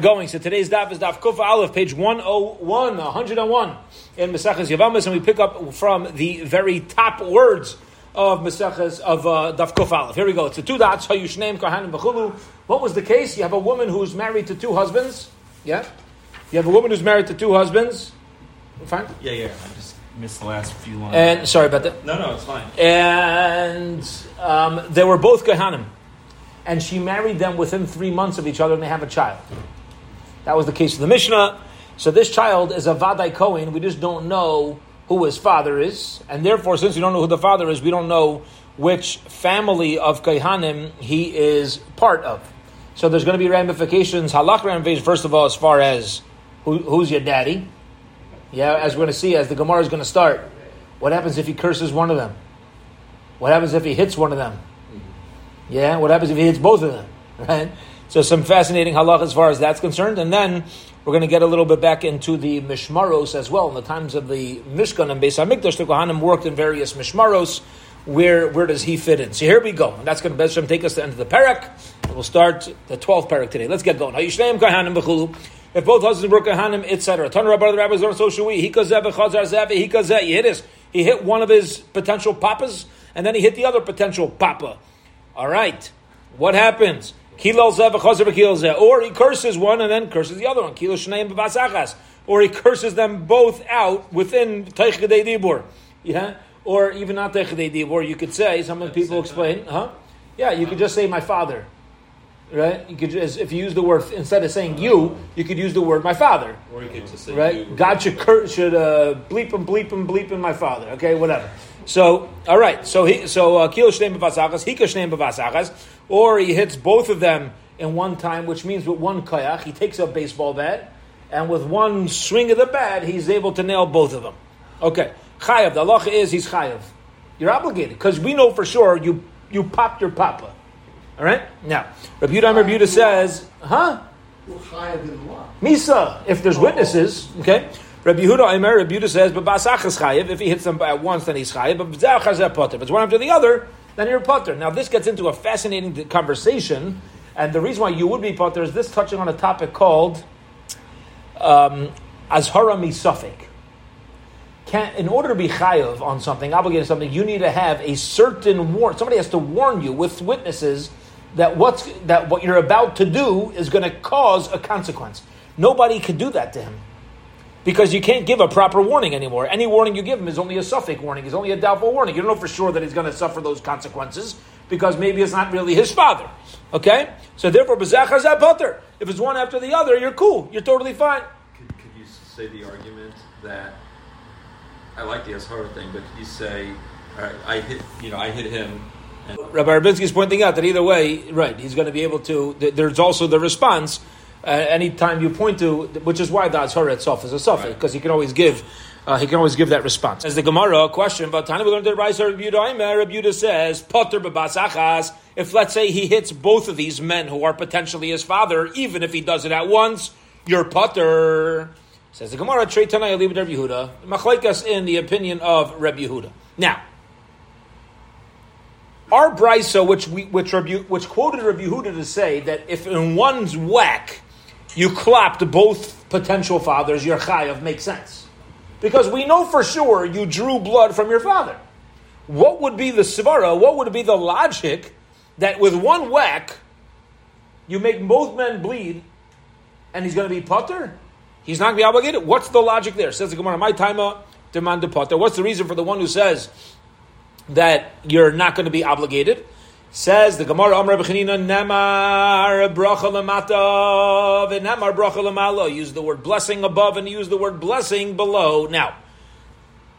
Going. So today's daf is Daf Kufa Aleph, page 101 in Maseches Yevamos, and we pick up from the very top words of Maseches of Daf Kufa Aleph. Here we go. It's the two dots. Hayushneim Kohanim b'chulu. What was the case? You have a woman who's married to two husbands. Yeah. You have a woman who's married to two husbands. Fine. Yeah. I just missed the last few lines. And sorry about that. No, it's fine. And they were both Kohanim, and she married them within 3 months of each other, and they have a child. That was the case of the Mishnah. So this child is a vadai Kohen. We just don't know who his father is. And therefore, since we don't know who the father is, we don't know which family of Kohanim he is part of. So there's going to be ramifications, Halakh ramifications, first of all, as far as who's your daddy. Yeah, as we're going to see, as the Gemara is going to start. What happens if he curses one of them? What happens if he hits one of them? Yeah, what happens if he hits both of them? Right? So some fascinating halakh as far as that's concerned. And then we're going to get a little bit back into the Mishmaros as well. In the times of the Mishkan and Beis Hamikdash, the Kohanim worked in various Mishmaros. Where does he fit in? So here we go. And that's going to Beis Hashem take us to the end of the Perek. And we'll start the 12th Perek today. Let's get going. If both husbands were Kohanim, etc. Ton Rabbi the rabbis on so should we. He hit us. He hit one of his potential papas, and then he hit the other potential papa. All right. What happens? Or he curses one and then curses the other one. Or he curses them both out within Teichidei Dibur. Yeah? Or even not Teichidei Dibur, you could say, some people explain, huh? Yeah, you could just say my father. Right? You could just, if you use the word, instead of saying you could use the word my father. Or you could just say right? You. God should bleep him, bleep him, bleep him my father. Okay, whatever. So, all right. So Kilo Shneim B'Vasachas, Hika Shneim B'Vasachas, or he hits both of them in one time, which means with one koyach, he takes a baseball bat, and with one swing of the bat, he's able to nail both of them. Okay. Chayav. The halacha is he's chayav. You're obligated, because we know for sure you popped your papa. All right? Now, Rabbi Huda Oimer Rabbuta says, huh? You're chayav in what? Misa, if there's witnesses, okay? Rabbi Huda Oimer Rabbuta says, "B'basachas chayiv." If he hits them at once, then he's chayiv. But b'zachas potter. If it's one after the other, then you're potter. Now this gets into a fascinating conversation, and the reason why you would be potter is this touching on a topic called azhara misafek. In order to be chayiv on something, obligated something, you need to have a certain warn. Somebody has to warn you with witnesses that what you're about to do is going to cause a consequence. Nobody could do that to him. Because you can't give a proper warning anymore. Any warning you give him is only a suffix warning. It's only a doubtful warning. You don't know for sure that he's going to suffer those consequences because maybe it's not really his father. Okay? So therefore, if it's one after the other, you're cool. You're totally fine. Could you say the argument that, I like the Ashara thing, but could you say, all right, I hit him. And Rabbi Rabinsky is pointing out that either way, right, he's going to be able to, there's also the response. Anytime you point to, which is why the Azhara itself is a Safek, because he can always give that response. As the Gemara question, but Tana, we learned that Rabbi Yehuda says, Potter b'basachas, if let's say he hits both of these men who are potentially his father, even if he does it at once, you're Potter. Says the Gemara, Trei Tanai Elibad Reb Yehuda, Machlaikas in the opinion of Reb Yehuda. Now, our Brisa, which quoted Reb Yehuda to say that if in one's whack, you clopped both potential fathers, your chayav makes sense. Because we know for sure you drew blood from your father. What would be the svara? What would be the logic that with one whack, you make both men bleed and he's going to be potter? He's not going to be obligated? What's the logic there? Says the Gemara, my taima demand the potter. What's the reason for the one who says that you're not going to be obligated? Says the Gemara, Amar B'chanina, Namar bracha lamata, v'namar bracha lamala. Use the word blessing above and use the word blessing below. Now,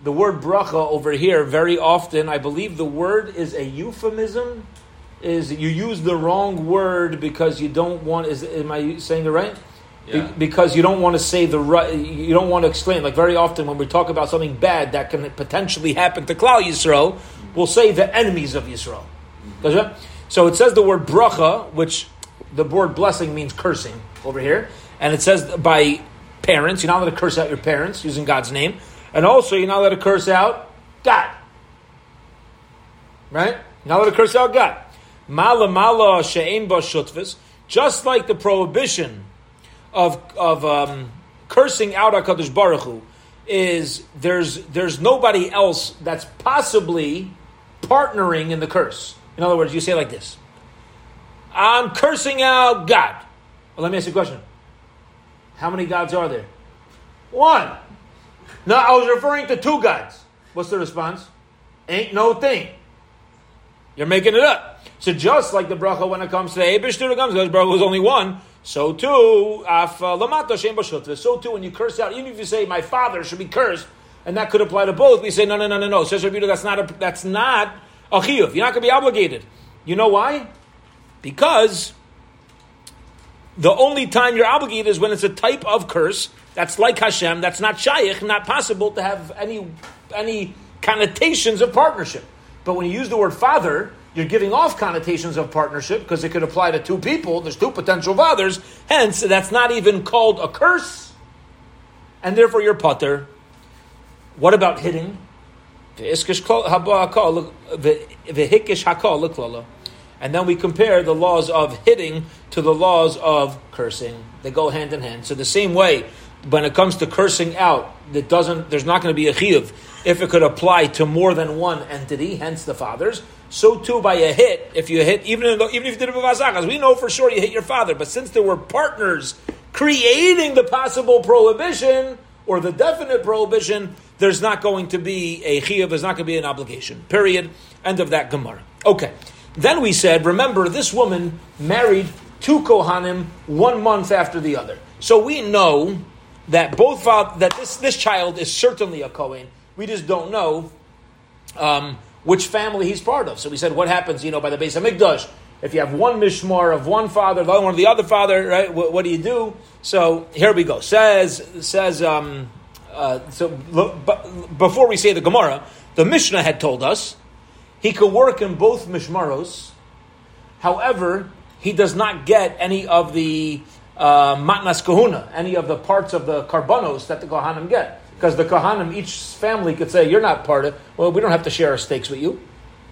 the word bracha over here, very often, I believe the word is a euphemism. Is you use the wrong word because you don't want, am I saying it right? Yeah. Because you don't want to say the right, you don't want to explain. Like very often when we talk about something bad that can potentially happen to Klal Yisrael, we'll say the enemies of Yisrael. So it says the word bracha, which the word blessing means cursing over here, and it says by parents, you're not allowed to curse out your parents using God's name, and also you're not allowed to curse out God. Right? You're not allowed to curse out God. Mala she'ein ba shutvus, just like the prohibition of cursing out HaKadosh Baruch Hu is there's nobody else that's possibly partnering in the curse. In other words, you say it like this: I'm cursing out God. Well, let me ask you a question. How many gods are there? One. No, I was referring to two gods. What's the response? Ain't no thing. You're making it up. So just like the bracha when it comes to Eibishter, it comes to bracha was only one. So too, so too, when you curse out, even if you say my father should be cursed, and that could apply to both, we say no. Says Rebuta, that's not a chiyuv. You're not going to be obligated. You know why? Because the only time you're obligated is when it's a type of curse that's like Hashem, that's not shayich, not possible to have any connotations of partnership. But when you use the word father, you're giving off connotations of partnership because it could apply to two people. There's two potential fathers. Hence, that's not even called a curse. And therefore, you're pater. What about hitting? And then we compare the laws of hitting to the laws of cursing. They go hand in hand. So the same way, when it comes to cursing out, there's not going to be a chiyuv if it could apply to more than one entity, hence the fathers. So too, by a hit, if you hit, even if you did it with Vazakas, we know for sure you hit your father. But since there were partners creating the possible prohibition or the definite prohibition, there's not going to be a chiyuv. There's not going to be an obligation. Period. End of that Gemara. Okay. Then we said, remember, this woman married two Kohanim 1 month after the other. So we know that this child is certainly a Kohen. We just don't know which family he's part of. So we said, what happens, by the Beis Hamikdash? If you have one mishmar of one father, the other one of the other father, right? What do you do? So here we go. Before we say the Gemara, the Mishnah had told us he could work in both Mishmaros. However, he does not get any of the matnas kahuna, any of the parts of the karbanos that the Kohanim get. Because the Kohanim, each family could say, you're not part of, well, we don't have to share our steaks with you.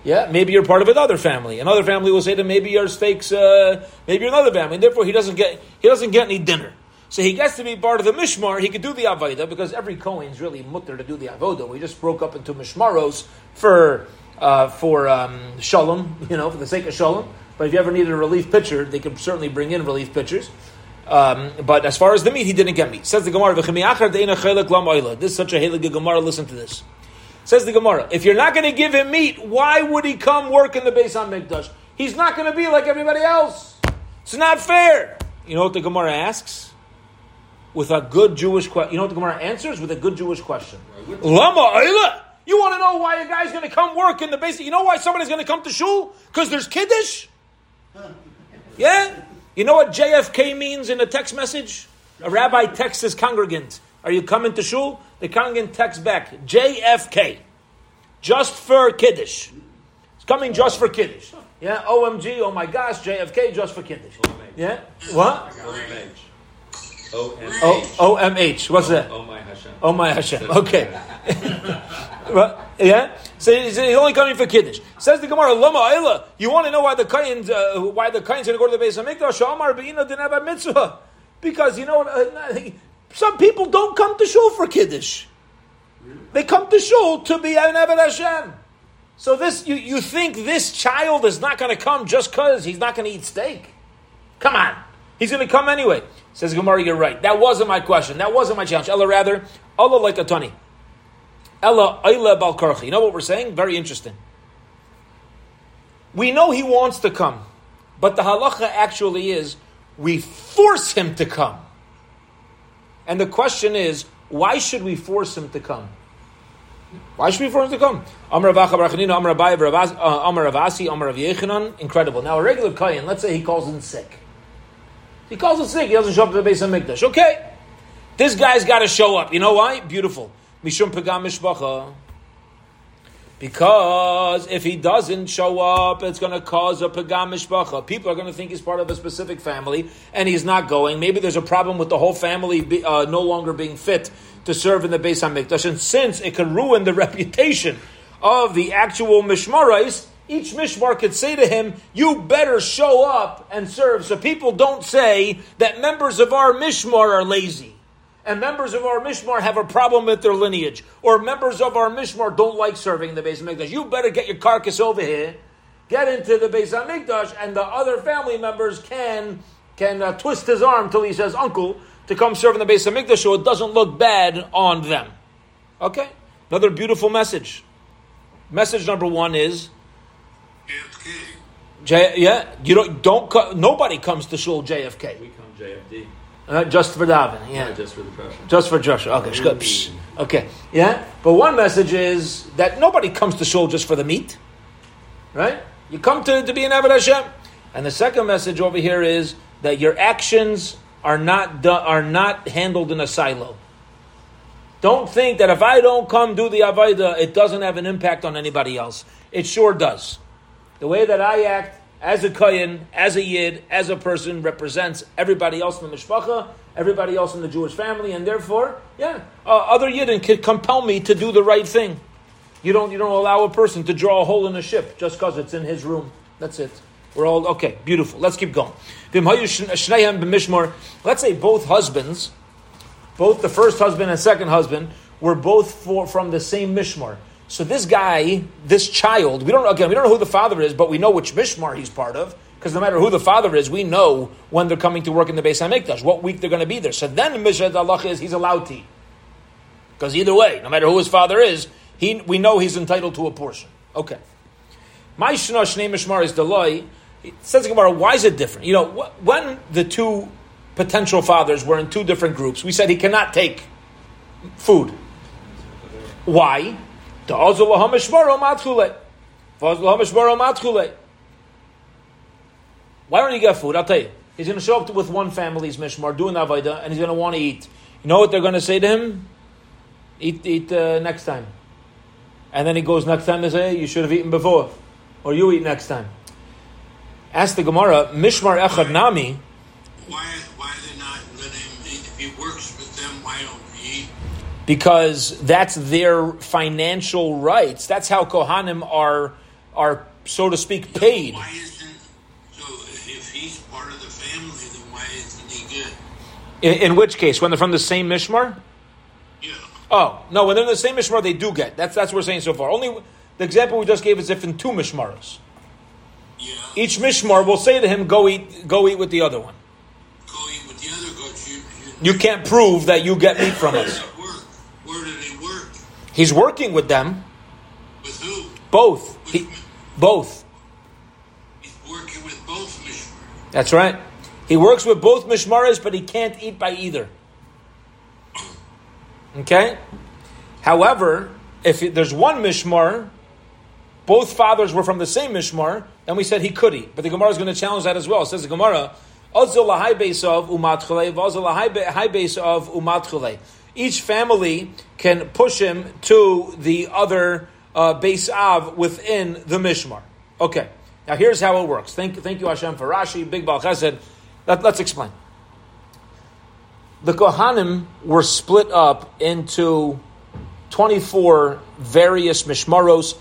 Yeah, maybe you're part of another family. Another family will say that maybe your steaks, maybe you're another family. And therefore, he doesn't get any dinner. So he gets to be part of the Mishmar. He could do the Avodah, because every Kohen is really mutter to do the Avodah. We just broke up into Mishmaros for shalom, for the sake of shalom. But if you ever needed a relief pitcher, they could certainly bring in relief pitchers. But as far as the meat, he didn't get meat. Says the Gemara, this is such a heilig Gemara, listen to this. Says the Gemara, if you're not going to give him meat, why would he come work in the Beis HaMikdash? He's not going to be like everybody else. It's not fair. You know what the Gemara asks? With a good Jewish question. You know what the Gemara answers? With a good Jewish question. Lama Ayla. You want to know why a guy's going to come work in the basic? You know why somebody's going to come to shul? Because there's Kiddush? Yeah? You know what JFK means in a text message? A rabbi texts his congregant, are you coming to shul? The congregant texts back, JFK. Just for Kiddush. It's coming just for Kiddush. Yeah? OMG, oh my gosh, JFK, just for Kiddush. O-M-H. Yeah? What? OMH. O-M-H. O-M-H. What's that? Oh my Hashem. Oh my Hashem. Okay. Yeah, so he's only coming for Kiddush. Says the Gemara, Lama Ayla. You want to know why the Kain's going to go to the Beis Hamikdash? Shamar beina didn't have a mitzvah, because some people don't come to shul for Kiddush. They come to shul to be an Abed Hashem. So this, you think this child is not going to come just because he's not going to eat steak? Come on, he's going to come anyway. Says Gemara, you're right. That wasn't my question. That wasn't my challenge. Ella rather, Allah like a Tani. Ella Ayla Balkarchi. You know what we're saying? Very interesting. We know he wants to come, but the halacha actually is we force him to come. And the question is, why should we force him to come? Why should we force him to come? Amar Avasi, Amar Avyechanan. Incredible. Now a regular Kayan, let's say he calls in sick. He calls in sick, he doesn't show up to the Beis HaMikdash. Okay, this guy's got to show up. You know why? Beautiful. Mishum Pagam Mishpacha. Because if he doesn't show up, it's going to cause a Pagam Mishpacha. People are going to think he's part of a specific family, and he's not going. Maybe there's a problem with the whole family no longer being fit to serve in the Beis HaMikdash. And since it could ruin the reputation of the actual Mishmaros, each mishmar could say to him, you better show up and serve, so people don't say that members of our mishmar are lazy, and members of our mishmar have a problem with their lineage, or members of our mishmar don't like serving in the Beis Hamikdash. You better get your carcass over here, get into the Beis Hamikdash, and the other family members can twist his arm till he says, uncle, to come serve in the Beis Hamikdash so it doesn't look bad on them. Okay? Another beautiful message. Message number one is, JFK. You don't nobody comes to shul JFK. We come JFD. Just for Davin, yeah. No, just for the pressure. Just for Joshua. Okay, okay, yeah. But one message is that nobody comes to shul just for the meat, right? You come to be an Abed Hashem. And the second message over here is that your actions are not handled in a silo. Don't think that if I don't come do the Avaida, it doesn't have an impact on anybody else. It sure does. The way that I act as a Kohen, as a Yid, as a person represents everybody else in the Mishpacha, everybody else in the Jewish family, and therefore, other Yidden could compel me to do the right thing. You don't allow a person to draw a hole in a ship just because it's in his room. That's it. We're all, okay, beautiful. Let's keep going. Let's say both husbands, both the first husband and second husband, were both from the same mishmar. So this guy, this child, we don't know who the father is, but we know which mishmar he's part of, because no matter who the father is, we know when they're coming to work in the Beis HaMikdash, what week they're going to be there. So then Mishad Halakh is, he's allowed to eat. Because either way, no matter who his father is, we know he's entitled to a portion. Okay. My Shna Shnei Mishmar is Deloi. It says in Gemara, why is it different? When the two potential fathers were in two different groups, we said he cannot take food. Why? Why don't he get food? I'll tell you. He's going to show up with one family's mishmar, doing the Avaida, and he's going to want to eat. You know what they're going to say to him? Eat next time. And then he goes next time, they say, you should have eaten before. Or you eat next time. Ask the Gemara, Mishmar Echad Nami. Why they not let him eat? If he works with them, why don't he eat? Because that's their financial rights. That's how Kohanim are so to speak, paid. Why isn't, so if he's part of the family, then why isn't he good? In which case, when they're from the same Mishmar? Yeah. Oh, no, when they're in the same Mishmar, they do get. That's what we're saying so far. Only the example we just gave is if in two Mishmaros. Yeah. Each Mishmar will say to him, go eat with the other one. Go eat with the other goats. You can't prove that you get meat from us. Where did he work? He's working with them. With who? Both. Both. He's working with both Mishmaros. That's right. He works with both Mishmaros, but he can't eat by either. Okay? However, if there's one Mishmar, both fathers were from the same Mishmar, then we said he could eat. But the Gemara is going to challenge that as well. It says the Gemara, each family can push him to the other Beis Av within the Mishmar. Okay. Now here's how it works. Thank you Hashem for Rashi, Big Baal Chesed. Let's explain. The Kohanim were split up into 24 various Mishmaros,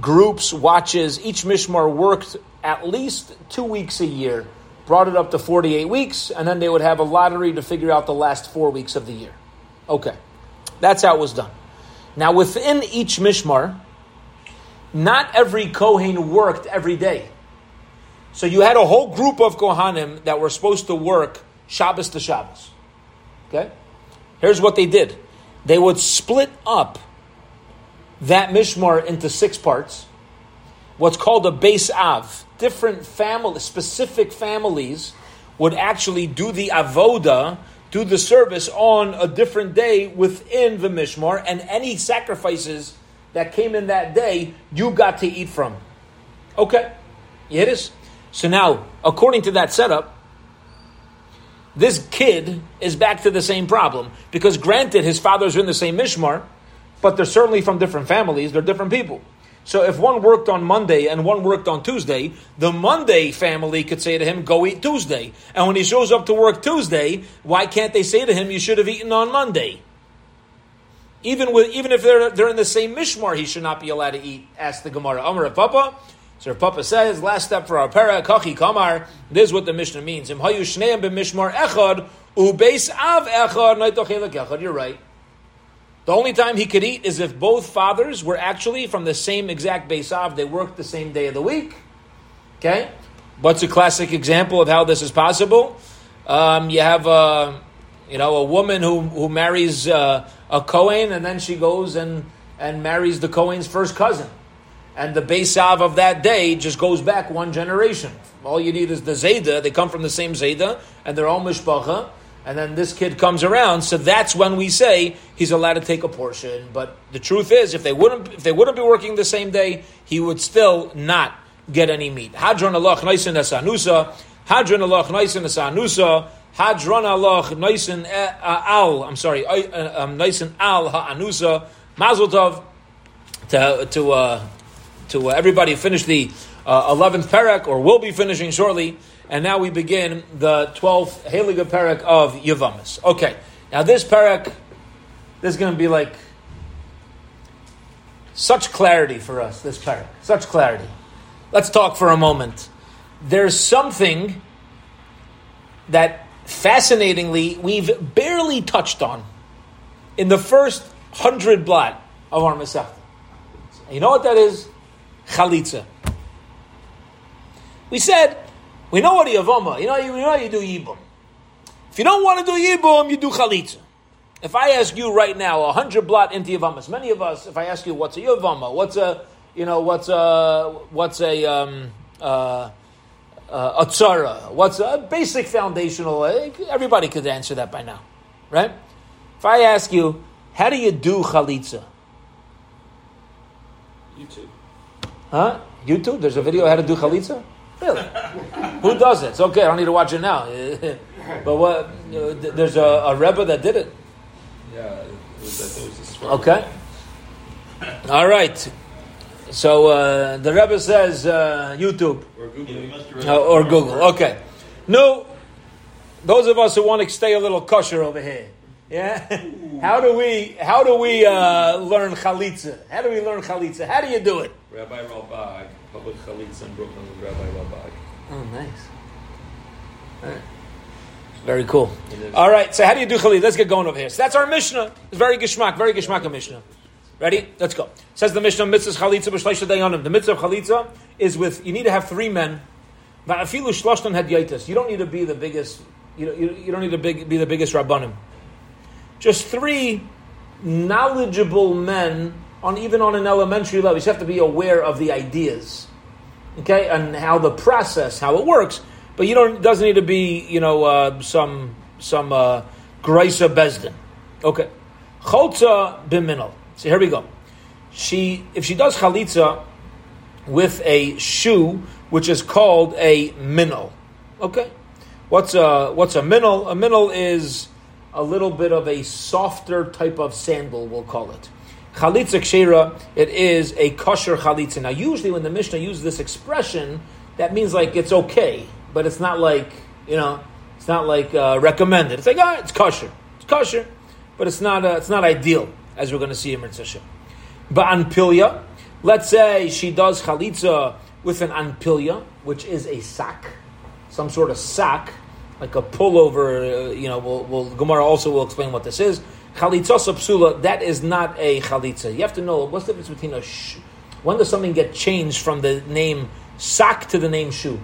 groups, watches. Each Mishmar worked at least 2 weeks a year, brought it up to 48 weeks, and then they would have a lottery to figure out the last 4 weeks of the year. Okay, that's how it was done. Now, within each Mishmar, not every Kohen worked every day. So you had a whole group of Kohanim that were supposed to work Shabbos to Shabbos. Okay, here's what they did. They would split up that Mishmar into 6 parts, what's called a Beis Av. Different families, specific families, would actually do the Avoda, do the service on a different day within the Mishmar, and any sacrifices that came in that day, you got to eat from. Okay, you hit us? So now, according to that setup, this kid is back to the same problem, because granted, his fathers are in the same Mishmar, but they're certainly from different families, they're different people. So if one worked on Monday and one worked on Tuesday, the Monday family could say to him, go eat Tuesday. And when he shows up to work Tuesday, why can't they say to him, you should have eaten on Monday? Even if they're in the same Mishmar, he should not be allowed to eat, asked the Gemara. Amar Papa, So Rav Papa says, last step for our Perek, Kachi Kamar, this is what the Mishnah means. Im hayu shneim b'mishmar echad, u beis av echad, naito chelek echad. You're right. The only time he could eat is if both fathers were actually from the same exact Beis Av. They worked the same day of the week. Okay? What's a classic example of how this is possible? You have a woman who marries a Kohen, and then she goes and marries the Kohen's first cousin. And the Beis Av of that day just goes back one generation. All you need is the Zaydah. They come from the same Zaydah, and they're all Mishpacha. And then this kid comes around, so that's when we say he's allowed to take a portion. But the truth is, if they wouldn't be working the same day, he would still not get any meat. Hadran alach naisen eshanusa. Hadran alach naisen eshanusa. Hadran alach naisen al. I'm sorry, naisen al haanusa. Mazel tov to everybody. Finish the 11th perek, or will be finishing shortly. And now we begin the 12th Haliga Perek of Yevamos. Okay, now this Perek, this is going to be like such clarity for us, this Perek. Such clarity. Let's talk for a moment. There's something that, fascinatingly, we've barely touched on in the first 100 blot of our Masechta. You know what that is? Chalitza. We said... We know what Yevama, you do Yibum. If you don't want to do Yibum, you do Chalitza. If I ask you right now, 100 blot into Yevamas, many of us, if I ask you what's a Yevama, what's a Tzara, what's a basic foundational, everybody could answer that by now, right? If I ask you, how do you do Chalitza? YouTube. Huh? YouTube? There's a video how to do Chalitza? Really? Who does it? It's okay, I don't need to watch it now. But what? There's a Rebbe that did it. Yeah, it was a swear. Okay. All right. So the Rebbe says YouTube. Or Google. Yeah, or Google. Okay. No, those of us who want to stay a little kosher over here. Yeah? How do we learn Chalitza? How do we learn Chalitza? How do you do it? Rabbi Rabag, public Chalitza in Brooklyn with Rabbi Rabag. Oh, nice. All right. Very cool. All right, so how do you do Chalitza? Let's get going over here. So that's our Mishnah. It's very Gishmak of Mishnah. Ready? Let's go. Says the Mishnah, Mitzvah Chalitza b'shleisha Dayanim. The Mitzvah of Chalitza is with, you need to have three men. Va'afilu shloshtan hadyaitas. You don't need to be the biggest, you don't need to be the biggest Rabbanim. Just three knowledgeable men, even on an elementary level. You just have to be aware of the ideas, okay, and how the process, how it works. But doesn't need to be, some Shliach Bezden. Okay, Chalitza b'minol. So here we go. If she does Chalitza with a shoe, which is called a minol. Okay, what's a minol? A minol is a little bit of a softer type of sandal, we'll call it. Chalitza kshira, it is a kosher chalitza. Now, usually when the Mishnah uses this expression, that means like it's okay, but it's not like, it's not like recommended. It's like, it's kosher, but it's not ideal, as we're going to see in Mitzvah. But anpilya, let's say she does chalitza with an anpilya, which is a sack, some sort of sack, like a pullover, Gemara also will explain what this is. Chalitza sapsula, that is not a chalitza. You have to know, what's the difference between when does something get changed from the name sack to the name shoe?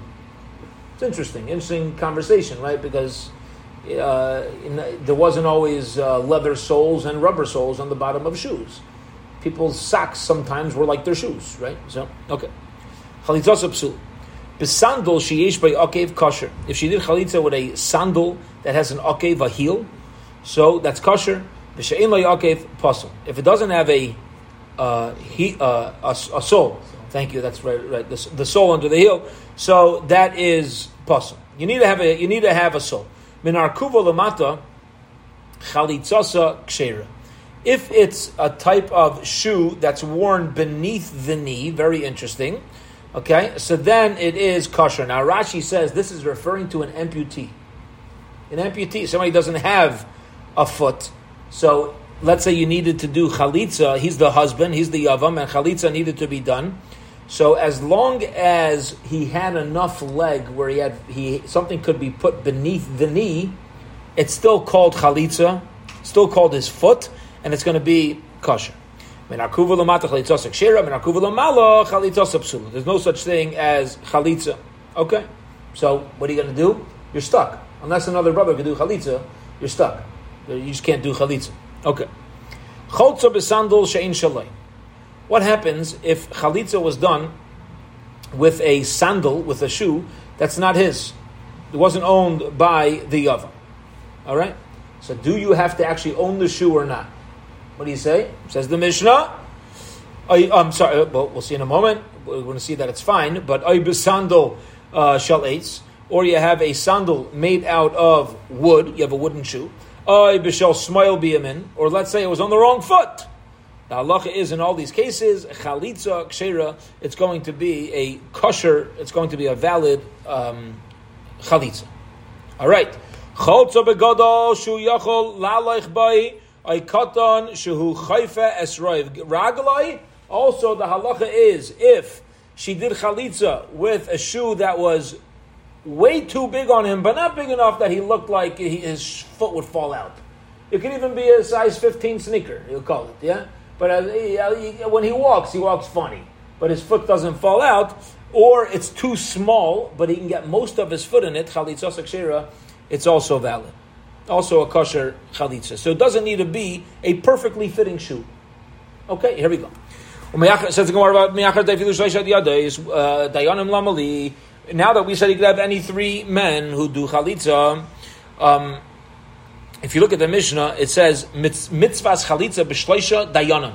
It's interesting conversation, right? Because there wasn't always leather soles and rubber soles on the bottom of shoes. People's socks sometimes were like their shoes, right? So, okay. Chalitza sapsula. B'sandal sheyesh by akev kosher. If she did chalitza with a sandal that has an akev, a heel, so that's kosher. B'she'en lo akev pasul. If it doesn't have a sole, thank you. That's right. The sole under the heel, so that is pasul. You need to have a sole. Min arkuva lamata chalitzasa kshera. If it's a type of shoe that's worn beneath the knee, very interesting. Okay, so then it is kosher. Now Rashi says this is referring to an amputee. An amputee, somebody doesn't have a foot. So let's say you needed to do chalitza. He's the husband, he's the yavam, and chalitza needed to be done. So as long as he had enough leg where something could be put beneath the knee, it's still called chalitza, still called his foot, and it's going to be kosher. There's no such thing as chalitza. Okay, so what are you going to do? You're stuck. Unless another brother can do chalitza, you're stuck. You just can't do chalitza. Okay. What happens if chalitza was done with a sandal, with a shoe, that's not his? It wasn't owned by the Yava. All right? So do you have to actually own the shoe or not? What do you say? Says the Mishnah. I'm sorry, but we'll see in a moment. We're going to see that it's fine. But sandal shall eitz, or you have a sandal made out of wood. You have a wooden shoe. Or let's say it was on the wrong foot. The halacha is, in all these cases, chalitza kshera, it's going to be a kosher, it's going to be a valid chalitza. All right. Chalitza begadol shu yachol la'alech bai aykatan shehu chayfa esroiv raglai. Also, the halacha is, if she did chalitza with a shoe that was way too big on him, but not big enough that he looked like his foot would fall out. It could even be a size 15 sneaker, you'll call it, yeah? But when he walks funny, but his foot doesn't fall out, or it's too small, but he can get most of his foot in it, chalitza kshira, it's also valid. Also a kosher chalitza. So it doesn't need to be a perfectly fitting shoe. Okay, here we go. Now that we said he could have any three men who do chalitza, if you look at the Mishnah, it says, mitzvahs chalitza b'shleisha dayanim.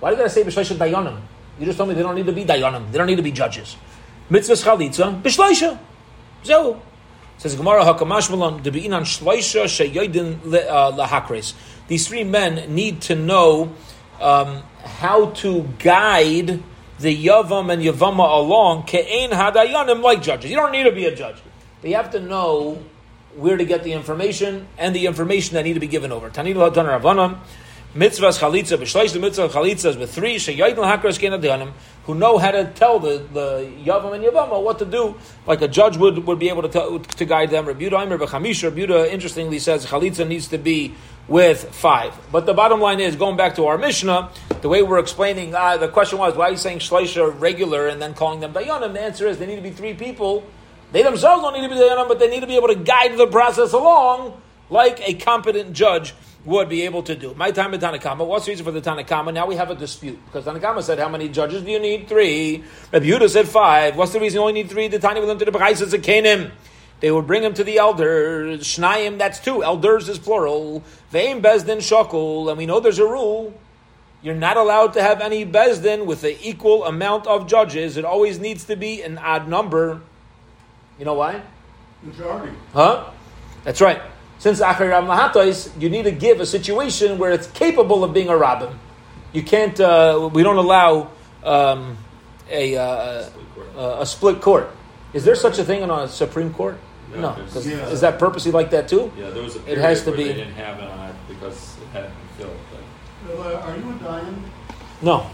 Why did I say b'shleisha dayanim? You just told me they don't need to be dayanim. They don't need to be judges. Mitzvahs chalitza b'shleisha. So, it says, Gemara hakamash malon, debi'inan shleisha sheyoydin lahakres. These three men need to know how to guide the yavam and yavama along, ke'ein hadayanim, like judges. You don't need to be a judge. But you have to know where to get the information, and the information that need to be given over. Tanid l'hatan ravanam, mitzvahs chalitza, b'shleish the mitzvah chalitzas with three, she'yayin l'hakras ke'en adayanim, who know how to tell the yavam and yavama what to do, like a judge would be able to guide them. Rabbi Huda Oimer Rabbuta, interestingly, says chalitza needs to be with five. But the bottom line is, going back to our Mishnah, the way we're explaining, the question was, why are you saying shleisha regular and then calling them dayanim? The answer is, they need to be three people. They themselves don't need to be dayanim, but they need to be able to guide the process along like a competent judge would be able to do. My time at Tanna Kama. What's the reason for the Tanna Kama? Now we have a dispute. Because Tanna Kama said, how many judges do you need? Three. Reb Yehuda said five. What's the reason you only need three? The Tani with them to the B'chais of Zakenim. They would bring him to the elders. Shnayim, that's two. Elders is plural. Ve'im Bezdin Shokul. And we know there's a rule. You're not allowed to have any Bezdin with an equal amount of judges. It always needs to be an odd number. You know why? Majority. Huh? That's right. Since Achari Rav Lahatois, you need to give a situation where it's capable of being a Rabbim. You can't, we don't allow a split court. Is there such a thing on a Supreme Court? No. Is that purposely like that too? Yeah, there was a period where they didn't have it because it hadn't been filled. But are you a Dayan? No.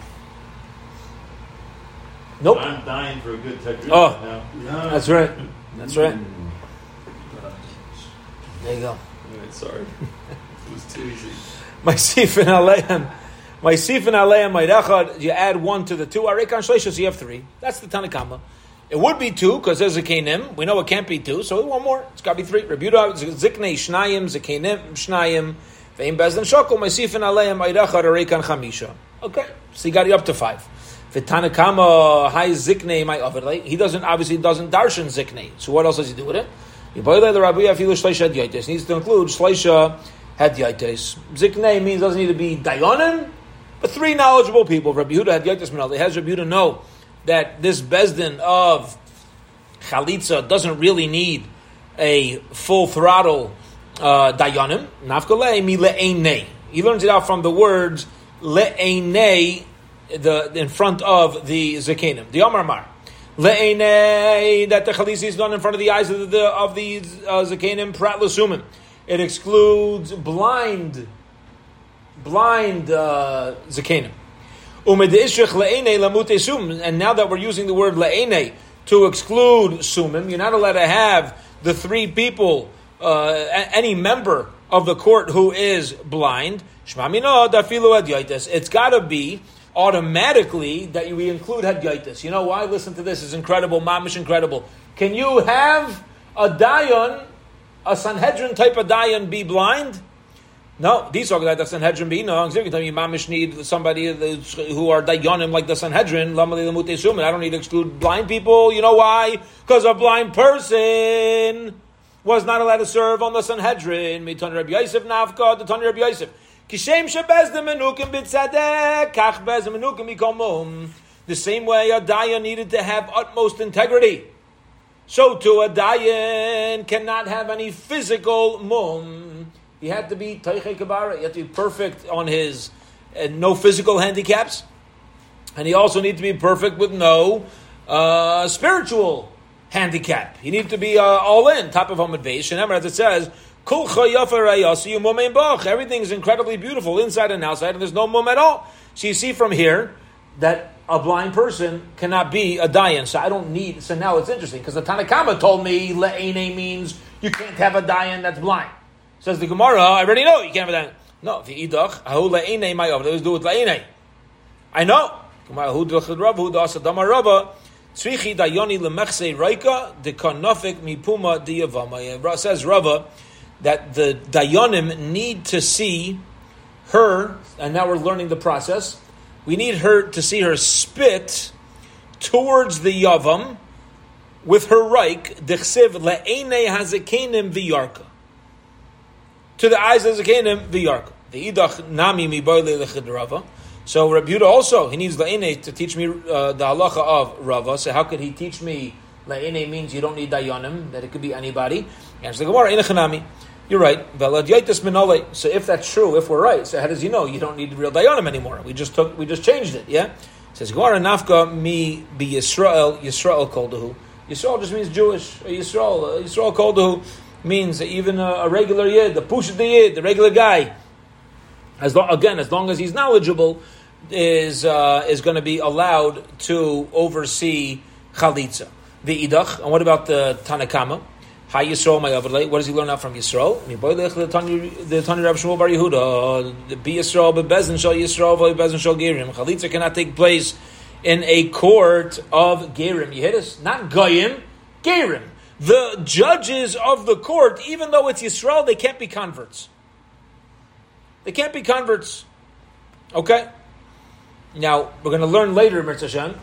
Nope. I'm dying for a good technique. Oh, no. That's right. That's right. There you go. Anyway, sorry. It was too easy. My sif and aleim, my dachad, you add one to the two. Arekan shleisha, so you have three. That's the Tanna Kama. It would be two, because there's a Zakenim. We know it can't be two, so one more. It's got to be three. Rebuta, Ziknei, Shnayim, Zakenim, Shnayim, Veim Bezdan Shokol, my sif and aleim, my dachad, Arekan Chamisha. Okay, so you got it up to five. Tanna Kama high ziknei my oven. He doesn't darshan ziknei. So what else does he do with it? He needs to include shleisha hadyaites. Ziknei means doesn't need to be dayanim, but three knowledgeable people. Rabbi Huda hadyaites minol. It has Rabbi Huda know that this bezdin of chalitza doesn't really need a full throttle dayanim. Nafkalei mi le'enei. He learns it out from the words le'enei. In front of the zakenim, the Omar Mar, le'enei, that the chalitza is done in front of the eyes of the zakenim. Prat l'sumim, it excludes blind zakenim. And now that we're using the word la'ene to exclude sumim, you're not allowed to have the three people, any member of the court who is blind. It's got to be automatically that we include hadgaitis. You know why? Listen to this. It's incredible. Mamish incredible. Can you have a dayan, a Sanhedrin type of dayan, be blind? No, these are like the Sanhedrin be no. You tell me mamish need somebody who are dayanim like the Sanhedrin. I don't need to exclude blind people. You know why? Because a blind person was not allowed to serve on the Sanhedrin. Mitan Reb Yosef Nafka, the Tan Reb Yosef. The same way a dayan needed to have utmost integrity, so too a dayan cannot have any physical mum. He had to be teichei kabara. He had to be perfect on his no physical handicaps, and he also needed to be perfect with no spiritual handicap. He needed to be all in, top of Hamad Beis. And as it says, everything is incredibly beautiful inside and outside, and there's no mum at all. So you see from here that a blind person cannot be a dayan. So I don't need. So now it's interesting because the Tanakhama told me le'ene means you can't have a dayan that's blind. Says the Gemara, I already know you can't have a dayan. No, v'idach ahu le'ene ma'av. Let's do it le'ene. I know. Gemara hu d'chad Rav hu d'asa damar Rava. Tzrichi dayoni lemechse reika dekanafik mipuma diyavama. Says Rava that the dayanim need to see her, and now we're learning the process. We need her to see her spit towards the yavam with her reik dechsev le'enei hazakenim v'yarka, to the eyes of Zakenim v'yarka. The idach nami mibarle lechidrava. So Rabbi Huda also, he needs le'enei to teach me the halacha of Rava. So how could he teach me le'enei means you don't need dayanim, that it could be anybody? Answer the Gemara, inach nami. You're right. So if that's true, if we're right, so how does he know you don't need real dayanim anymore? We just changed it. Yeah. It says Gemara nafka mi be Yisrael koldehu. Yisrael just means Jewish. Yisrael koldehu means even a regular yid, the pushad yid, the regular guy. As long as he's knowledgeable, is going to be allowed to oversee chalitza. The idach. And what about the Tanakama? Hi Yisrael, my overlay. What does he learn out from Yisrael? The Tani Rav Shmuel Bar Yehuda. Be Yisrael, be Bezin shall Yisrael, be Bezin shall Gerim. Chalitza cannot take place in a court of Gerim. You hit us? Not Goyim, Gerim. The judges of the court, even though it's Yisrael, they can't be converts. They can't be converts. Okay? Now, we're going to learn later, Mitzvah Hashem.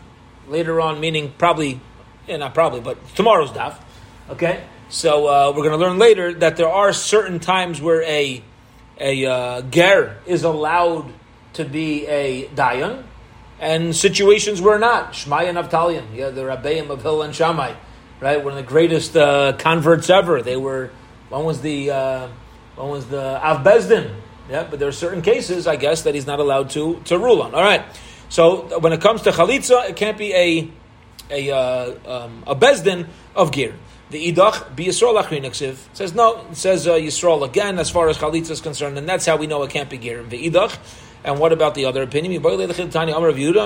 Later on, meaning probably, not probably, but tomorrow's daf. Okay? So we're going to learn later that there are certain times where a ger is allowed to be a dayan, and situations where not. Shmai and Avtalion, yeah, the Rabbeim of Hill and Shammai, right? One of the greatest converts ever. They were one was the Av Bezdin, yeah. But there are certain cases, I guess, that he's not allowed to rule on. All right. So when it comes to chalitza, it can't be a Bezdin of ger. The idach be Yisrael achrinaksev says no. It says Yisrael again as far as chalitza is concerned, and that's how we know it can't be gerim. The idach. And what about the other opinion? One time we're seen from Tarfin.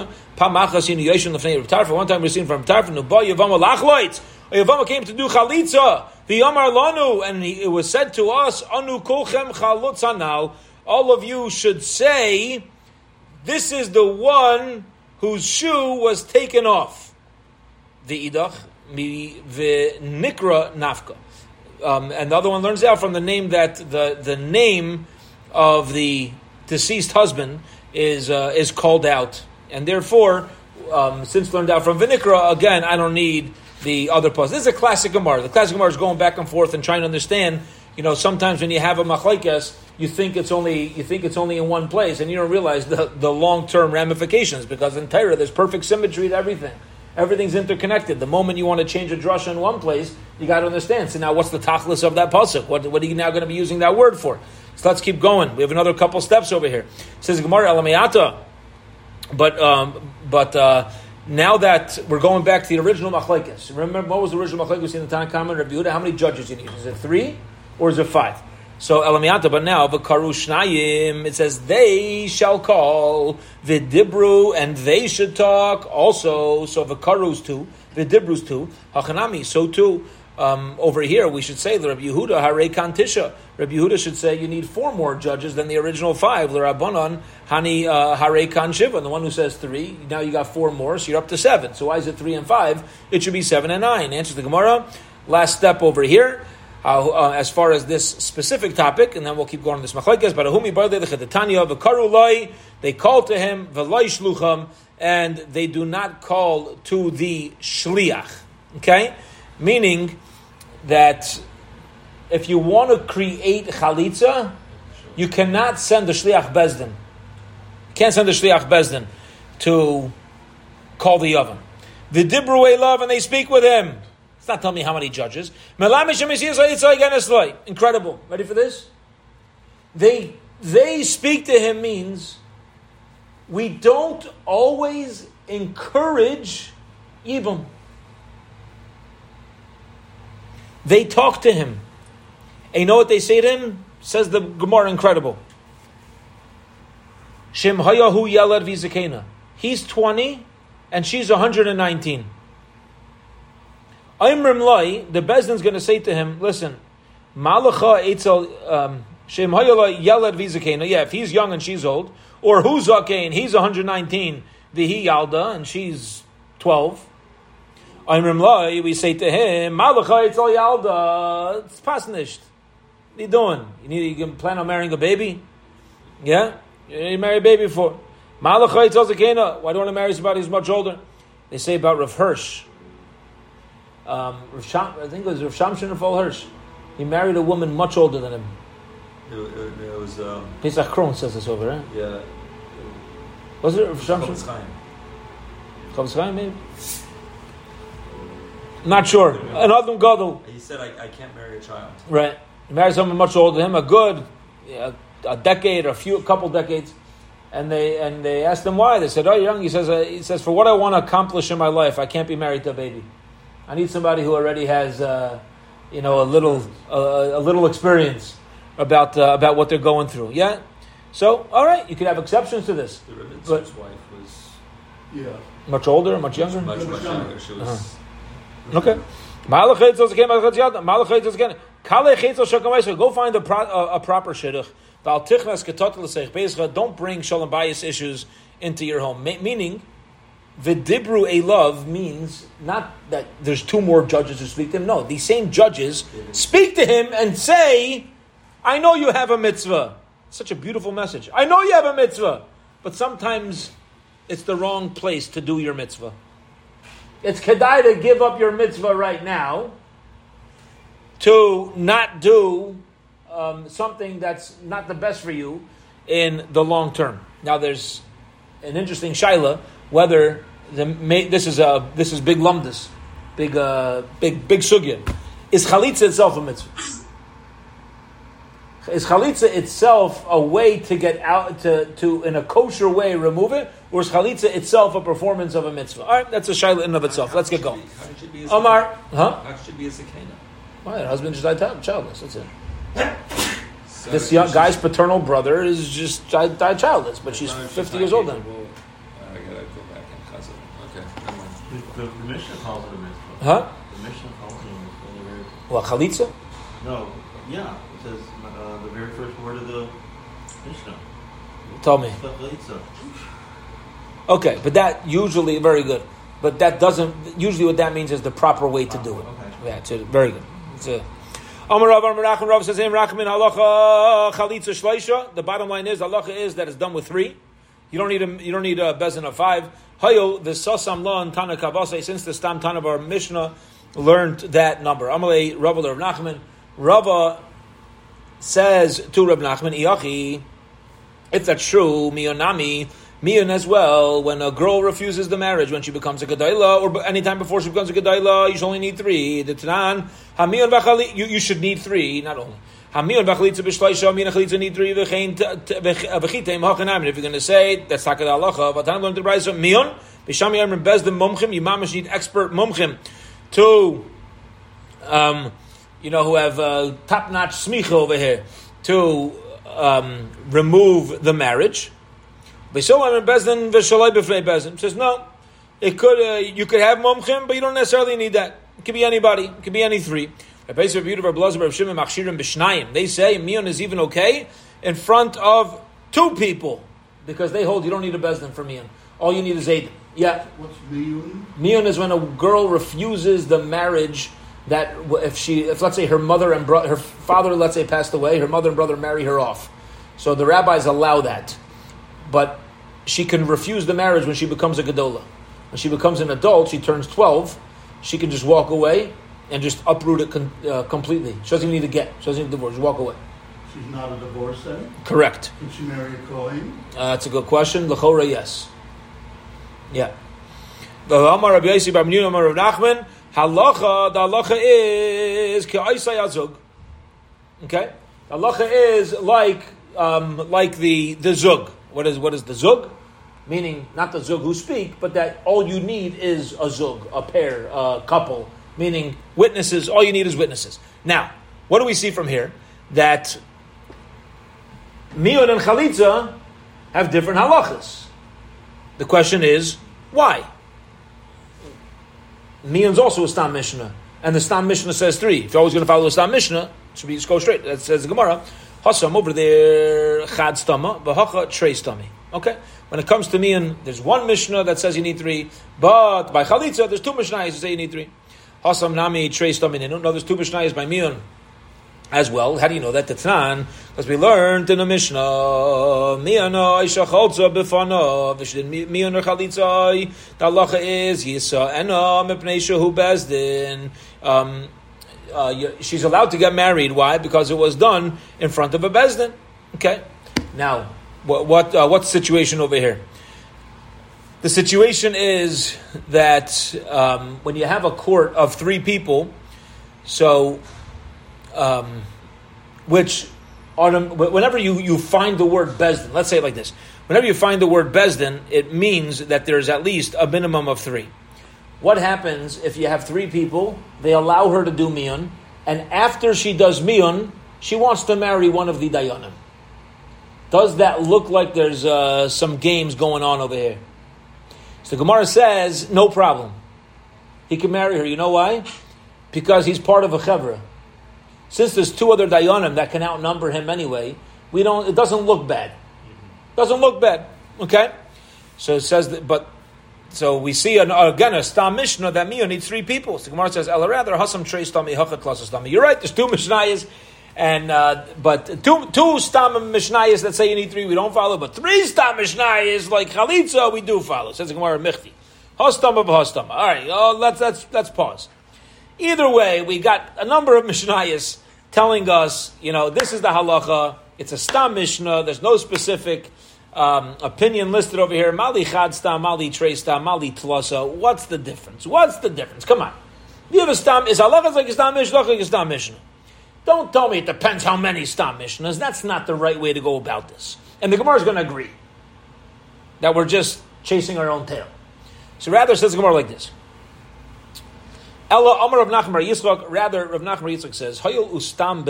Yavama came to do chalitza. The Amar Lanu, and it was said to us, Anu kolchem chalutzanal. All of you should say, this is the one whose shoe was taken off. The idach. Nikra nafka, and the other one learns out from the name that the name of the deceased husband is called out, and therefore, since learned out from Vinikra again, I don't need the other plus. This is a classic Gemara. The classic Gemara is going back and forth and trying to understand. You know, sometimes when you have a machlekes, you think it's only in one place, and you don't realize the long term ramifications, because in Torah there's perfect symmetry to everything. Everything's interconnected. The moment you want to change a drasha in one place, you got to understand. So now what's the tachlis of that pasuk? What are you now going to be using that word for? So let's keep going. We have another couple steps over here. It says Gemara Alamayata. But now that we're going back to the original machlekes, remember what was the original machlekes in the Tanakh Kama and Rebbe Yehuda? How many judges you need? Is it 3 or is it 5? So Elamiyanta, but now v'karu shnayim, it says they shall call, v'dibru, and they should talk also. So v'karu's too, v'dibru's too, hachanami, so too. Over here, we should say the Reb Yehuda Hare Kantisha. Reb Yehuda should say you need four more judges than the original five. The Rabbanon Hani Hare Kan Shiva. And the one who says three, now you got four more, so you're up to seven. So why is it 3 and 5? It should be 7 and 9. Answers the Gemara. Last step over here, as far as this specific topic, and then we'll keep going on this machlokes. But ahumi barde lechedatanya v'karu lai. They call to him v'lai shlucham, and they do not call to the shliach. Okay, meaning that if you want to create Chalitza, you cannot send the Shliach Bezden. You can't send the Shliach Bezden to call the oven. The Dibruwe love, and they speak with him. It's not telling me how many judges. Incredible. Ready for this? They speak to him means we don't always encourage Yibum. They talk to him. And you know what they say to him? Says the Gemara, incredible. Shem hayahu yalad v'zakena. He's 20 and she's 119. Imrim lai, the Bezdin's going to say to him, listen, malacha etzel shem hayahu yalad v'zakena. Yeah, if he's young and she's old. Or who's zaken? He's 119. V'hi yalda, and she's 12. We say to him, Malachai Tzal Yalda, it's pasnished. What are you doing? You plan on marrying a baby? Yeah? You marry a baby before. Malachai Tzal Zakena, why do you want to marry somebody who's much older? They say about Rav Hirsch. I think it was Rav Shamshin of Al Hirsch. He married a woman much older than him. It was... Pesach Kron says this over, right? Yeah. Was it Rav Shamshin? Chavetz Chaim, maybe? Not sure. An Adam Gadol. He said, I can't marry a child. Right. He married someone much older than him, a decade, a couple decades. And they asked him why. They said, oh, you're young. He says, for what I want to accomplish in my life, I can't be married to a baby. I need somebody who already has, a little experience about what they're going through. Yeah? So, all right, you could have exceptions to this. The Rebbe's wife was... Yeah. Much older, much younger? Much younger. She was... Uh-huh. Okay. Go find a proper shidduch. Don't bring shalom bayis issues into your home. Meaning, v'dibru elav means not that there's two more judges who speak to him. No, these same judges speak to him and say, I know you have a mitzvah. Such a beautiful message. I know you have a mitzvah. But sometimes it's the wrong place to do your mitzvah. It's kedai to give up your mitzvah right now to not do something that's not the best for you in the long term. Now, there's an interesting shaila whether this is big lumdus, big sugya. Is chalitza itself a mitzvah? Is chalitza itself a way to get out to in a kosher way remove it? Or is Chalitza itself a performance of a mitzvah? All right, that's a shayla in of itself. Let's get going. Omar, huh? How should be a Zakenim? Why? Her husband just died childless. That's it. So this young guy's paternal brother is just died childless, but she's 50 years old now. I gotta go back and chazal. Okay, come on. The Mishnah calls it a mitzvah. Huh? The Mishnah calls it a mitzvah. What, Chalitza? No, yeah. It says the very first word of the Mishnah. Tell me. Chalitza. Okay, but that usually, very good. But that doesn't, usually what that means is the proper way to do it. Okay. Yeah, it's very good. It's a... Rav says, the bottom line is, halacha is that it's done with 3. You don't need a bezin of 5. Hayo, the sasam lo and tana kabase, since the stam tana of our Mishnah learned that number. Amalei, Rava, Rav Nachman. Rava says to Rav Nachman, Iachi, if that's true, miyonami, Mian as well, when a girl refuses the marriage, when she becomes a Gedailah, or any time before she becomes a Gedailah, you should only need 3. The Tanan, Hamion Vachalitza, you should need 3, not only. Hamion Vachalitza Bishleisha, Mian Achalitza need 3, Vechitem Hachanam. If you're going to say, that's Takad Halacha, Vatan learned the Brayso, Mion, Bishami Amrim Bezdim Mumchim, you mamash need expert Mumchim, to, who have top notch smicha over here. to remove the marriage. Says no, it could you could have momchim, but you don't necessarily need that. It could be anybody. It could be any three. They say mion is even okay in front of two people because they hold you don't need a bezden for mion. All you need is zaydah. Yeah. What's mion? Mion is when a girl refuses the marriage. That if let's say her mother and her father, let's say, passed away, her mother and brother marry her off. So the rabbis allow that. But she can refuse the marriage when she becomes a gadola. When she becomes an adult, she turns 12, she can just walk away and just uproot it completely. She doesn't even need a get. She doesn't need a divorce. Just walk away. She's not a divorcee? Correct. Can she marry a Kohen? That's a good question. L'chora, yes. Yeah. The halacha is k'aisai azug. Okay, the halacha is like the zug. What is the zug? Meaning not the zug who speak, but that all you need is a zug, a pair, a couple. Meaning witnesses. All you need is witnesses. Now, what do we see from here? That mion and chalitza have different halachas. The question is why. Mion's also a Stam Mishnah, and the Stam Mishnah says three. If you're always going to follow the Stam Mishnah, it should be just go straight. That says the Gemara. Hasam over there, chad stama, v'hacha trei stami. Okay. When it comes to Mion, there's one Mishnah that says you need three, but by Chalitza, there's two Mishnahs that say you need three. Hasam nami trei stami. No, there's two Mishnahs by Mion as well. How do you know that? The Tanan, because we learned in the Mishnah, Miyana Isha Chalza Bifana, Vishdin Mion or Chalitza, the halacha is Yisa Ena Mipnei Shehu Bezdin. She's allowed to get married. Why? Because it was done in front of a Bezdin. Okay. Now, what's the situation over here? The situation is that when you have a court of three people, so. Whenever you find the word Bezdin, let's say it like this. Whenever you find the word Bezdin, it means that there's at least a minimum of three. What happens if you have three people, they allow her to do Mion, and after she does Mion, she wants to marry one of the Dayanim? Does that look like there's some games going on over here? So Gemara says, no problem. He can marry her. You know why? Because he's part of a Chevra. Since there's two other Dayanim that can outnumber him anyway, it doesn't look bad. Okay? So it says that, so we see a Stam Mishnah that Mion needs three people. So Gemara says, Hasam Trei Stami Hacha Klasus Stami. You're right, there's two Mishnayas, and but two Stam Mishnayas that say you need three, we don't follow, but three Stam Mishnayas like Chalitza we do follow. Says Gemara Michti. Hastama B'hastama. All right, let's pause. Either way, we got a number of Mishnayos telling us, this is the halacha. It's a Stam Mishnah. There's no specific opinion listed over here. Mali Chad Stam, Mali Trei Stam, Mali Tlasa. What's the difference? Come on. You have a Stam. Is halacha like a Stam Mishnah? Like a Stam Mishnah. Don't tell me it depends how many Stam Mishnahs. That's not the right way to go about this. And the Gemara is going to agree that we're just chasing our own tail. So rather, says the Gemara like this. Ella Amar Rav Nachman Yitzchak. Rather, Rav Nachman Yitzchak says, "Hayol ustam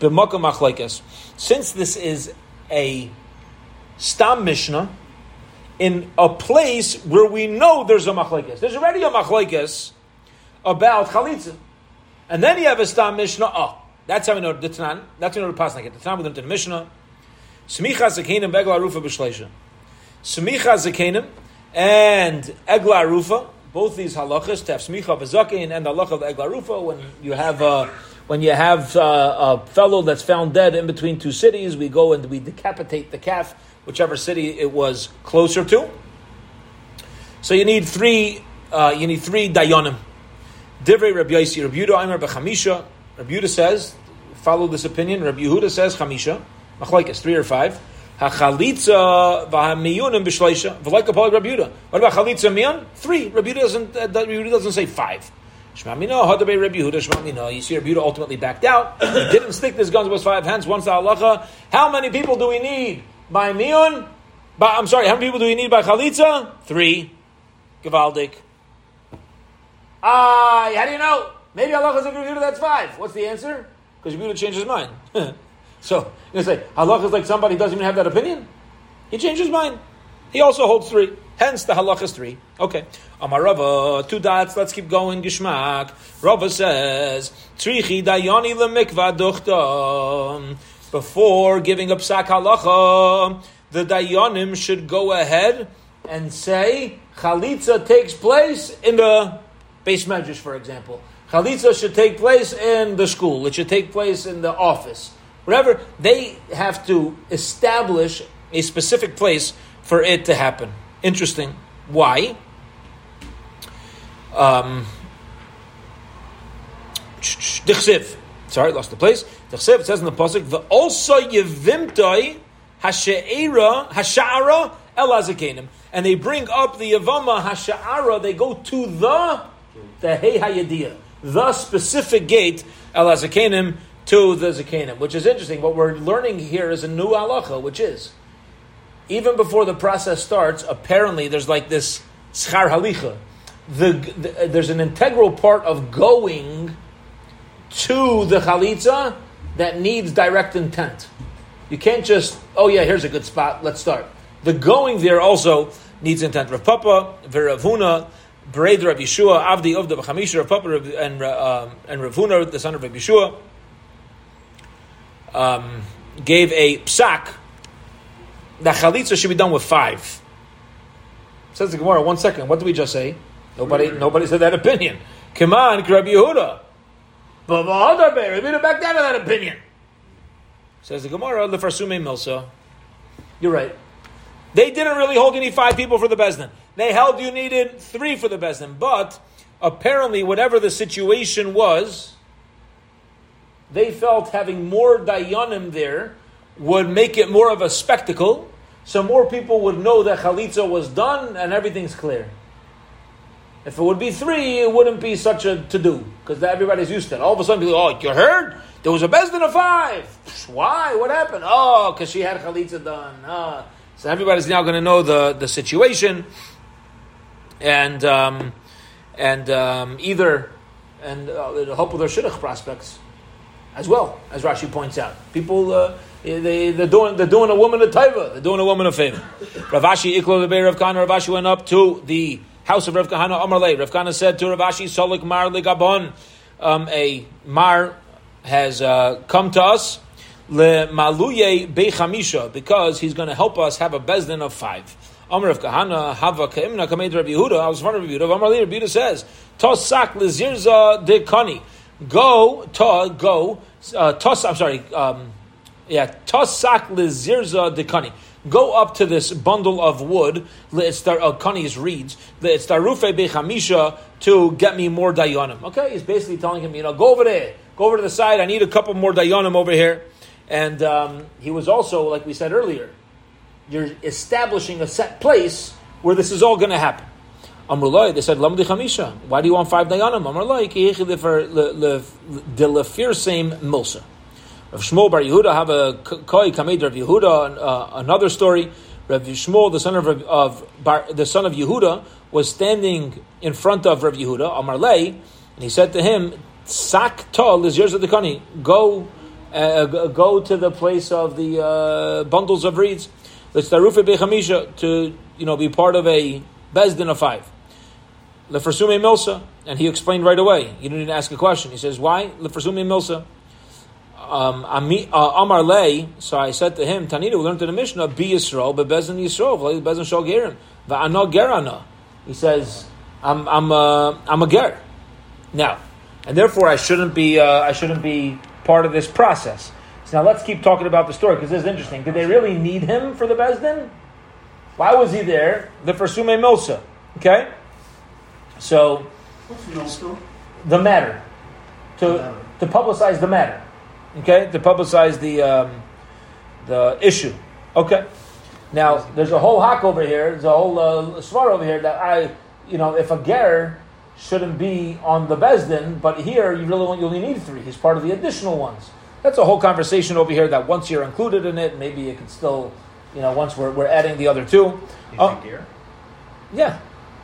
b'makam machlekes." Since this is a Stam Mishnah in a place where we know there's a machlekes, there's already a machlekes about chalitza, and then you have a Stam Mishnah. Oh, that's how we know the Tanan. That's how we know the pasuk. The Tanan with the Mishnah. Smicha zakenim begla rufa b'shleisha. Smicha zakenim and egla rufa. Both these halachas, tef smicha v'zakein, and the halacha of the egla rufa, when you have a fellow that's found dead in between two cities, we go and we decapitate the calf, whichever city it was closer to. So you need three dayanim. Divrei Reb Yehuda, Rabbi Huda Oimer b'chamisha. Rabbi Huda says, follow this opinion. Rabbi Yehuda says chamisha, machlekes 3 or 5. HaChalitza v'hamiyunim b'shleisha v'leika poli Reb Yehuda. What about chalitza mion? 3. Reb Yehuda doesn't say 5. Shema mino hadabei Reb Yehuda shema mino. You see, Reb Yehuda ultimately backed out. He didn't stick this guns was 5. Hence, once the halacha, how many people do we need by mion? How many people do we need by chalitza? 3. Gevaldik. How do you know? Maybe halacha's a Reb Yehuda. That's 5. What's the answer? because Rebbe Yehuda changed his mind. So you're going to say, halakh is like somebody who doesn't even have that opinion? He changed his mind. He also holds three. Hence, the halakh is three. Okay. Amar Rava, two dots, let's keep going, Gishmak. Rava says, Trichi dayani lemikva duchta. Before giving up sak halacha, the dayanim should go ahead and say, Chalitza takes place in the Beis Medrash, for example. Chalitza should take place in the school. It should take place in the office. Whatever, they have to establish a specific place for it to happen. Interesting. Why? Dichsiv. Sorry, lost the place. Dichsiv, it says in the pasuk, V'olso yevimtoi hasha'ara el azakenim. And they bring up the yevama hasha'ara, they go to the hei hayadiyah, the specific gate, el azakenim, to the Zakenim, which is interesting. What we're learning here is a new halacha, which is, even before the process starts, apparently there's like this schar halicha. There's an integral part of going to the chalitza that needs direct intent. You can't just, oh yeah, here's a good spot, let's start. The going there also needs intent. Rav Papa, Rav Huna, Bered Rav Yeshua, Avdi of the B'chamisha, Rav Papa and Rav Huna, the son of Rav Yeshua, gave a psak that chalitza should be done with 5. Says the Gemara, 1 second, what did we just say? Nobody said that opinion. Come on, Reb Yehuda. Reb Yehuda back down to that opinion. Says the Gemara, lefarsume milsa. You're right. They didn't really hold you need 5 people for the Bezden. They held you needed 3 for the Bezden. But apparently, whatever the situation was, they felt having more dayanim there would make it more of a spectacle, so more people would know that chalitza was done and everything's clear. If it would be 3, it wouldn't be such a to-do, because everybody's used to it. All of a sudden, people go, oh, you heard? There was a Bezden of 5. Why? What happened? Oh, because she had chalitza done. So everybody's now going to know the situation. And the hope of their shidduch prospects. As well, as Rashi points out. People, they're doing a woman a taiva. They're doing a woman a favor. Rav Ashi, Iklo, the Beir Rav Kahana. Rav Ashi went up to the house of Rav Kahana, Amarle. Rav Kahana said to Rav Ashi, Solik Mar Ligabon. A Mar has come to us, Le Maluye Bechamisha, because he's going to help us have a Bezden of 5. Amar Rav Kahana, Hava Kaimna, Kamed Rav Yehuda. I was in front of Rav Yehuda. Amarle, Rav Yehuda says, Tosak Lezirza De Kani. Tosak lezirza dekani. Go up to this bundle of wood, kani's reeds, le'tztarufe bechamisha, to get me more dayanim. Okay, he's basically telling him, go over there, go over to the side, I need a couple more dayanim over here. And he was also, like we said earlier, you're establishing a set place where this is all going to happen. Amrullah, they said, Lamdi Khamisha, why do you want 5 dayanim? Amrullah, de lefir same milsa. Rav Shmuel bar Yehuda have a koi kamed Rav Yehuda. Another story. Rav Shmuel, the son of Yehuda, was standing in front of Rav Yehuda, Amarlei, and he said to him, Sak tol is yours of the kani. Go to the place of the bundles of reeds. Let's tarufe bechamisha to be part of a Bezden of 5. Lefersume milsa, and he explained right away. He didn't ask a question. He says, why? Lefersume milsa. Amar lei, so I said to him, Tanita, we learned in the Mishnah, Be Yisrael, Be Bezden Yisrael, V'lei Bezden Shal Gerim, V'ano Gerana. He says, I'm a ger. Now, and therefore I shouldn't be part of this process. So now let's keep talking about the story, because this is interesting. Did they really need him for the Bezden? Why was he there? The Lefersume milsa. Okay? So, what's milsa? The matter. To publicize the matter. Okay? To publicize the issue. Okay? Now, there's a whole hak over here. There's a whole svar over here that if a ger shouldn't be on the Bezden, but here you only need 3. He's part of the additional ones. That's a whole conversation over here that once you're included in it, maybe it could still... once we're adding the other 2. Gear? Yeah.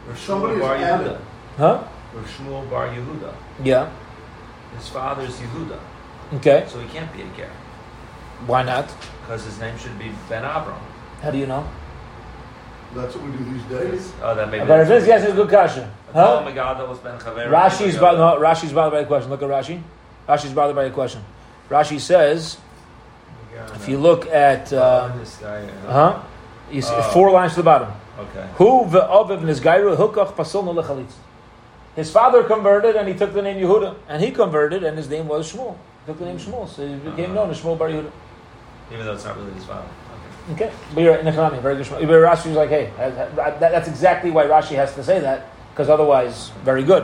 Rav Shmuel bar Yehuda. Huh? Rav Shmuel bar Yehuda. Yeah. His father's Yehuda. Okay. So he can't be a ger. Why not? Because his name should be Ben Abram. How do you know? That's what we do these days. Oh, that may be. But if this guy's a good question. Huh? Oh my God, that was Ben Chaver. Rashi's bothered by the question. Look at Rashi. Rashi's bothered by the question. Rashi says, if you look at this guy, four lines to the bottom. Okay. His father converted and he took the name Yehuda, and he converted and his name was Shmuel. He took the name Shmuel, so he became known as Shmuel Bar Yehuda. Even though it's not really his father. Okay, but you're in economy, very good. But Rashi's like, hey, that's exactly why Rashi has to say that, because otherwise, very good.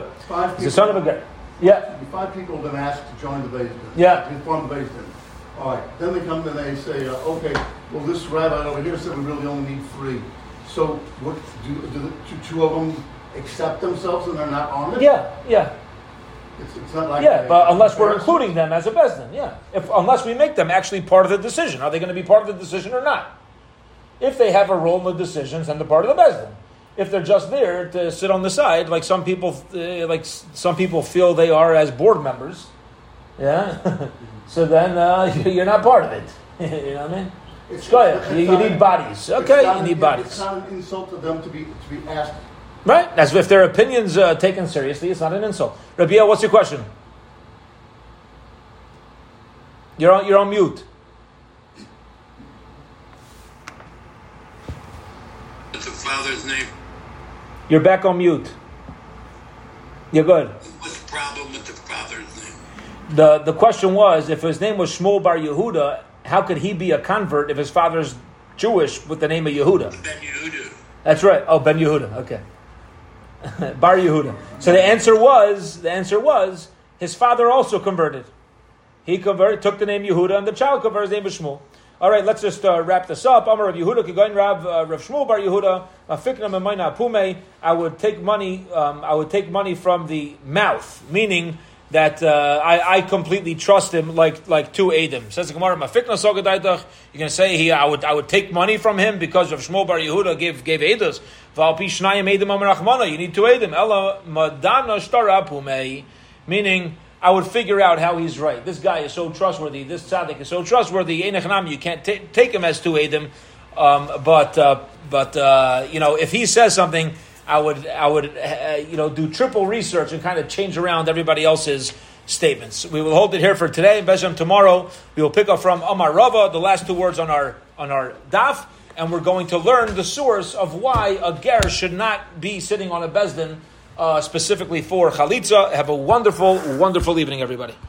He's the son of a guy. Yeah. 5 people have been asked to join the Beis Din. Yeah. To inform the Beis Din. All right. Then they come and they say, okay, well, this rabbi over here said we really only need 3. So what do 2 of them accept themselves and they're not on it? Yeah, yeah. It's not like but unless we're including them as a Beis Din, yeah. Unless we make them actually part of the decision. Are they going to be part of the decision or not? If they have a role in the decisions, then they're part of the Beis Din. If they're just there to sit on the side, like some people feel they are as board members, yeah. So then you're not part of it. You know what I mean? You need bodies. Okay, you need bodies. It's not an insult to them to be asked. Right? As if their opinions are taken seriously, it's not an insult. Rabia, what's your question? You're on mute. It's the father's name. You're back on mute. You're good. What's the problem with the father's name? The question was, if his name was Shmuel Bar Yehuda, how could he be a convert if his father's Jewish with the name of Yehuda? Ben Yehuda. That's right. Oh, Ben Yehuda. Okay. Bar Yehuda. So the answer was, his father also converted. He converted, took the name Yehuda, and the child converted. His name was Shmuel. All right, let's just wrap this up. Amar Rav Yehuda, Kigain Rav Shmuel Bar Yehuda, Fikna Memayna Pume. I would take money from the mouth, meaning that I completely trust him like 2 Adam. Says the Gemara, Mafikna Sogadaitach. You can say I would take money from him because Rav Shmuel Bar Yehuda gave Adas. Valpi Shnayim Adam Amarachmana. You need 2 Adam. Ella Madana Shtara Pume. Meaning, I would figure out how he's right. This guy is so trustworthy. This tzaddik is so trustworthy. You can't take him as 2 Adam. But if he says something, I would do triple research and kind of change around everybody else's statements. We will hold it here for today. Beis Ham, tomorrow we will pick up from Amar Rava, the last 2 words on our daf, and we're going to learn the source of why a ger should not be sitting on a beis din. Specifically for Chalitza. Have a wonderful, wonderful evening, everybody.